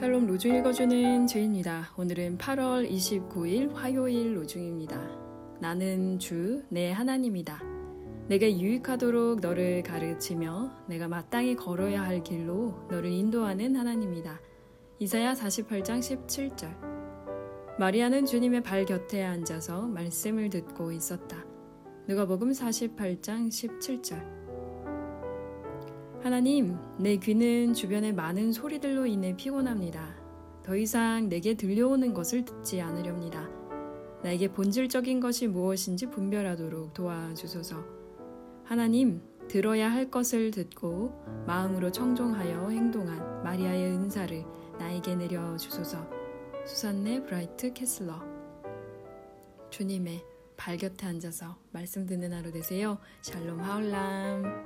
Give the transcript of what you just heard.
샬롬 로중 읽어주는 주입니다. 오늘은 8월 29일 화요일 로중입니다. 나는 주, 내 하나님이다. 내게 유익하도록 너를 가르치며 내가 마땅히 걸어야 할 길로 너를 인도하는 하나님이다. 이사야 48장 17절. 마리아는 주님의 발 곁에 앉아서 말씀을 듣고 있었다. 누가복음 48장 17절. 하나님, 내 귀는 주변의 많은 소리들로 인해 피곤합니다. 더 이상 내게 들려오는 것을 듣지 않으렵니다. 나에게 본질적인 것이 무엇인지 분별하도록 도와주소서. 하나님, 들어야 할 것을 듣고 마음으로 청종하여 행동한 마리아의 은사를 나에게 내려주소서. 수산네 브라이트 캐슬러. 주님의 발곁에 앉아서 말씀 듣는 하루 되세요. 샬롬 하울람.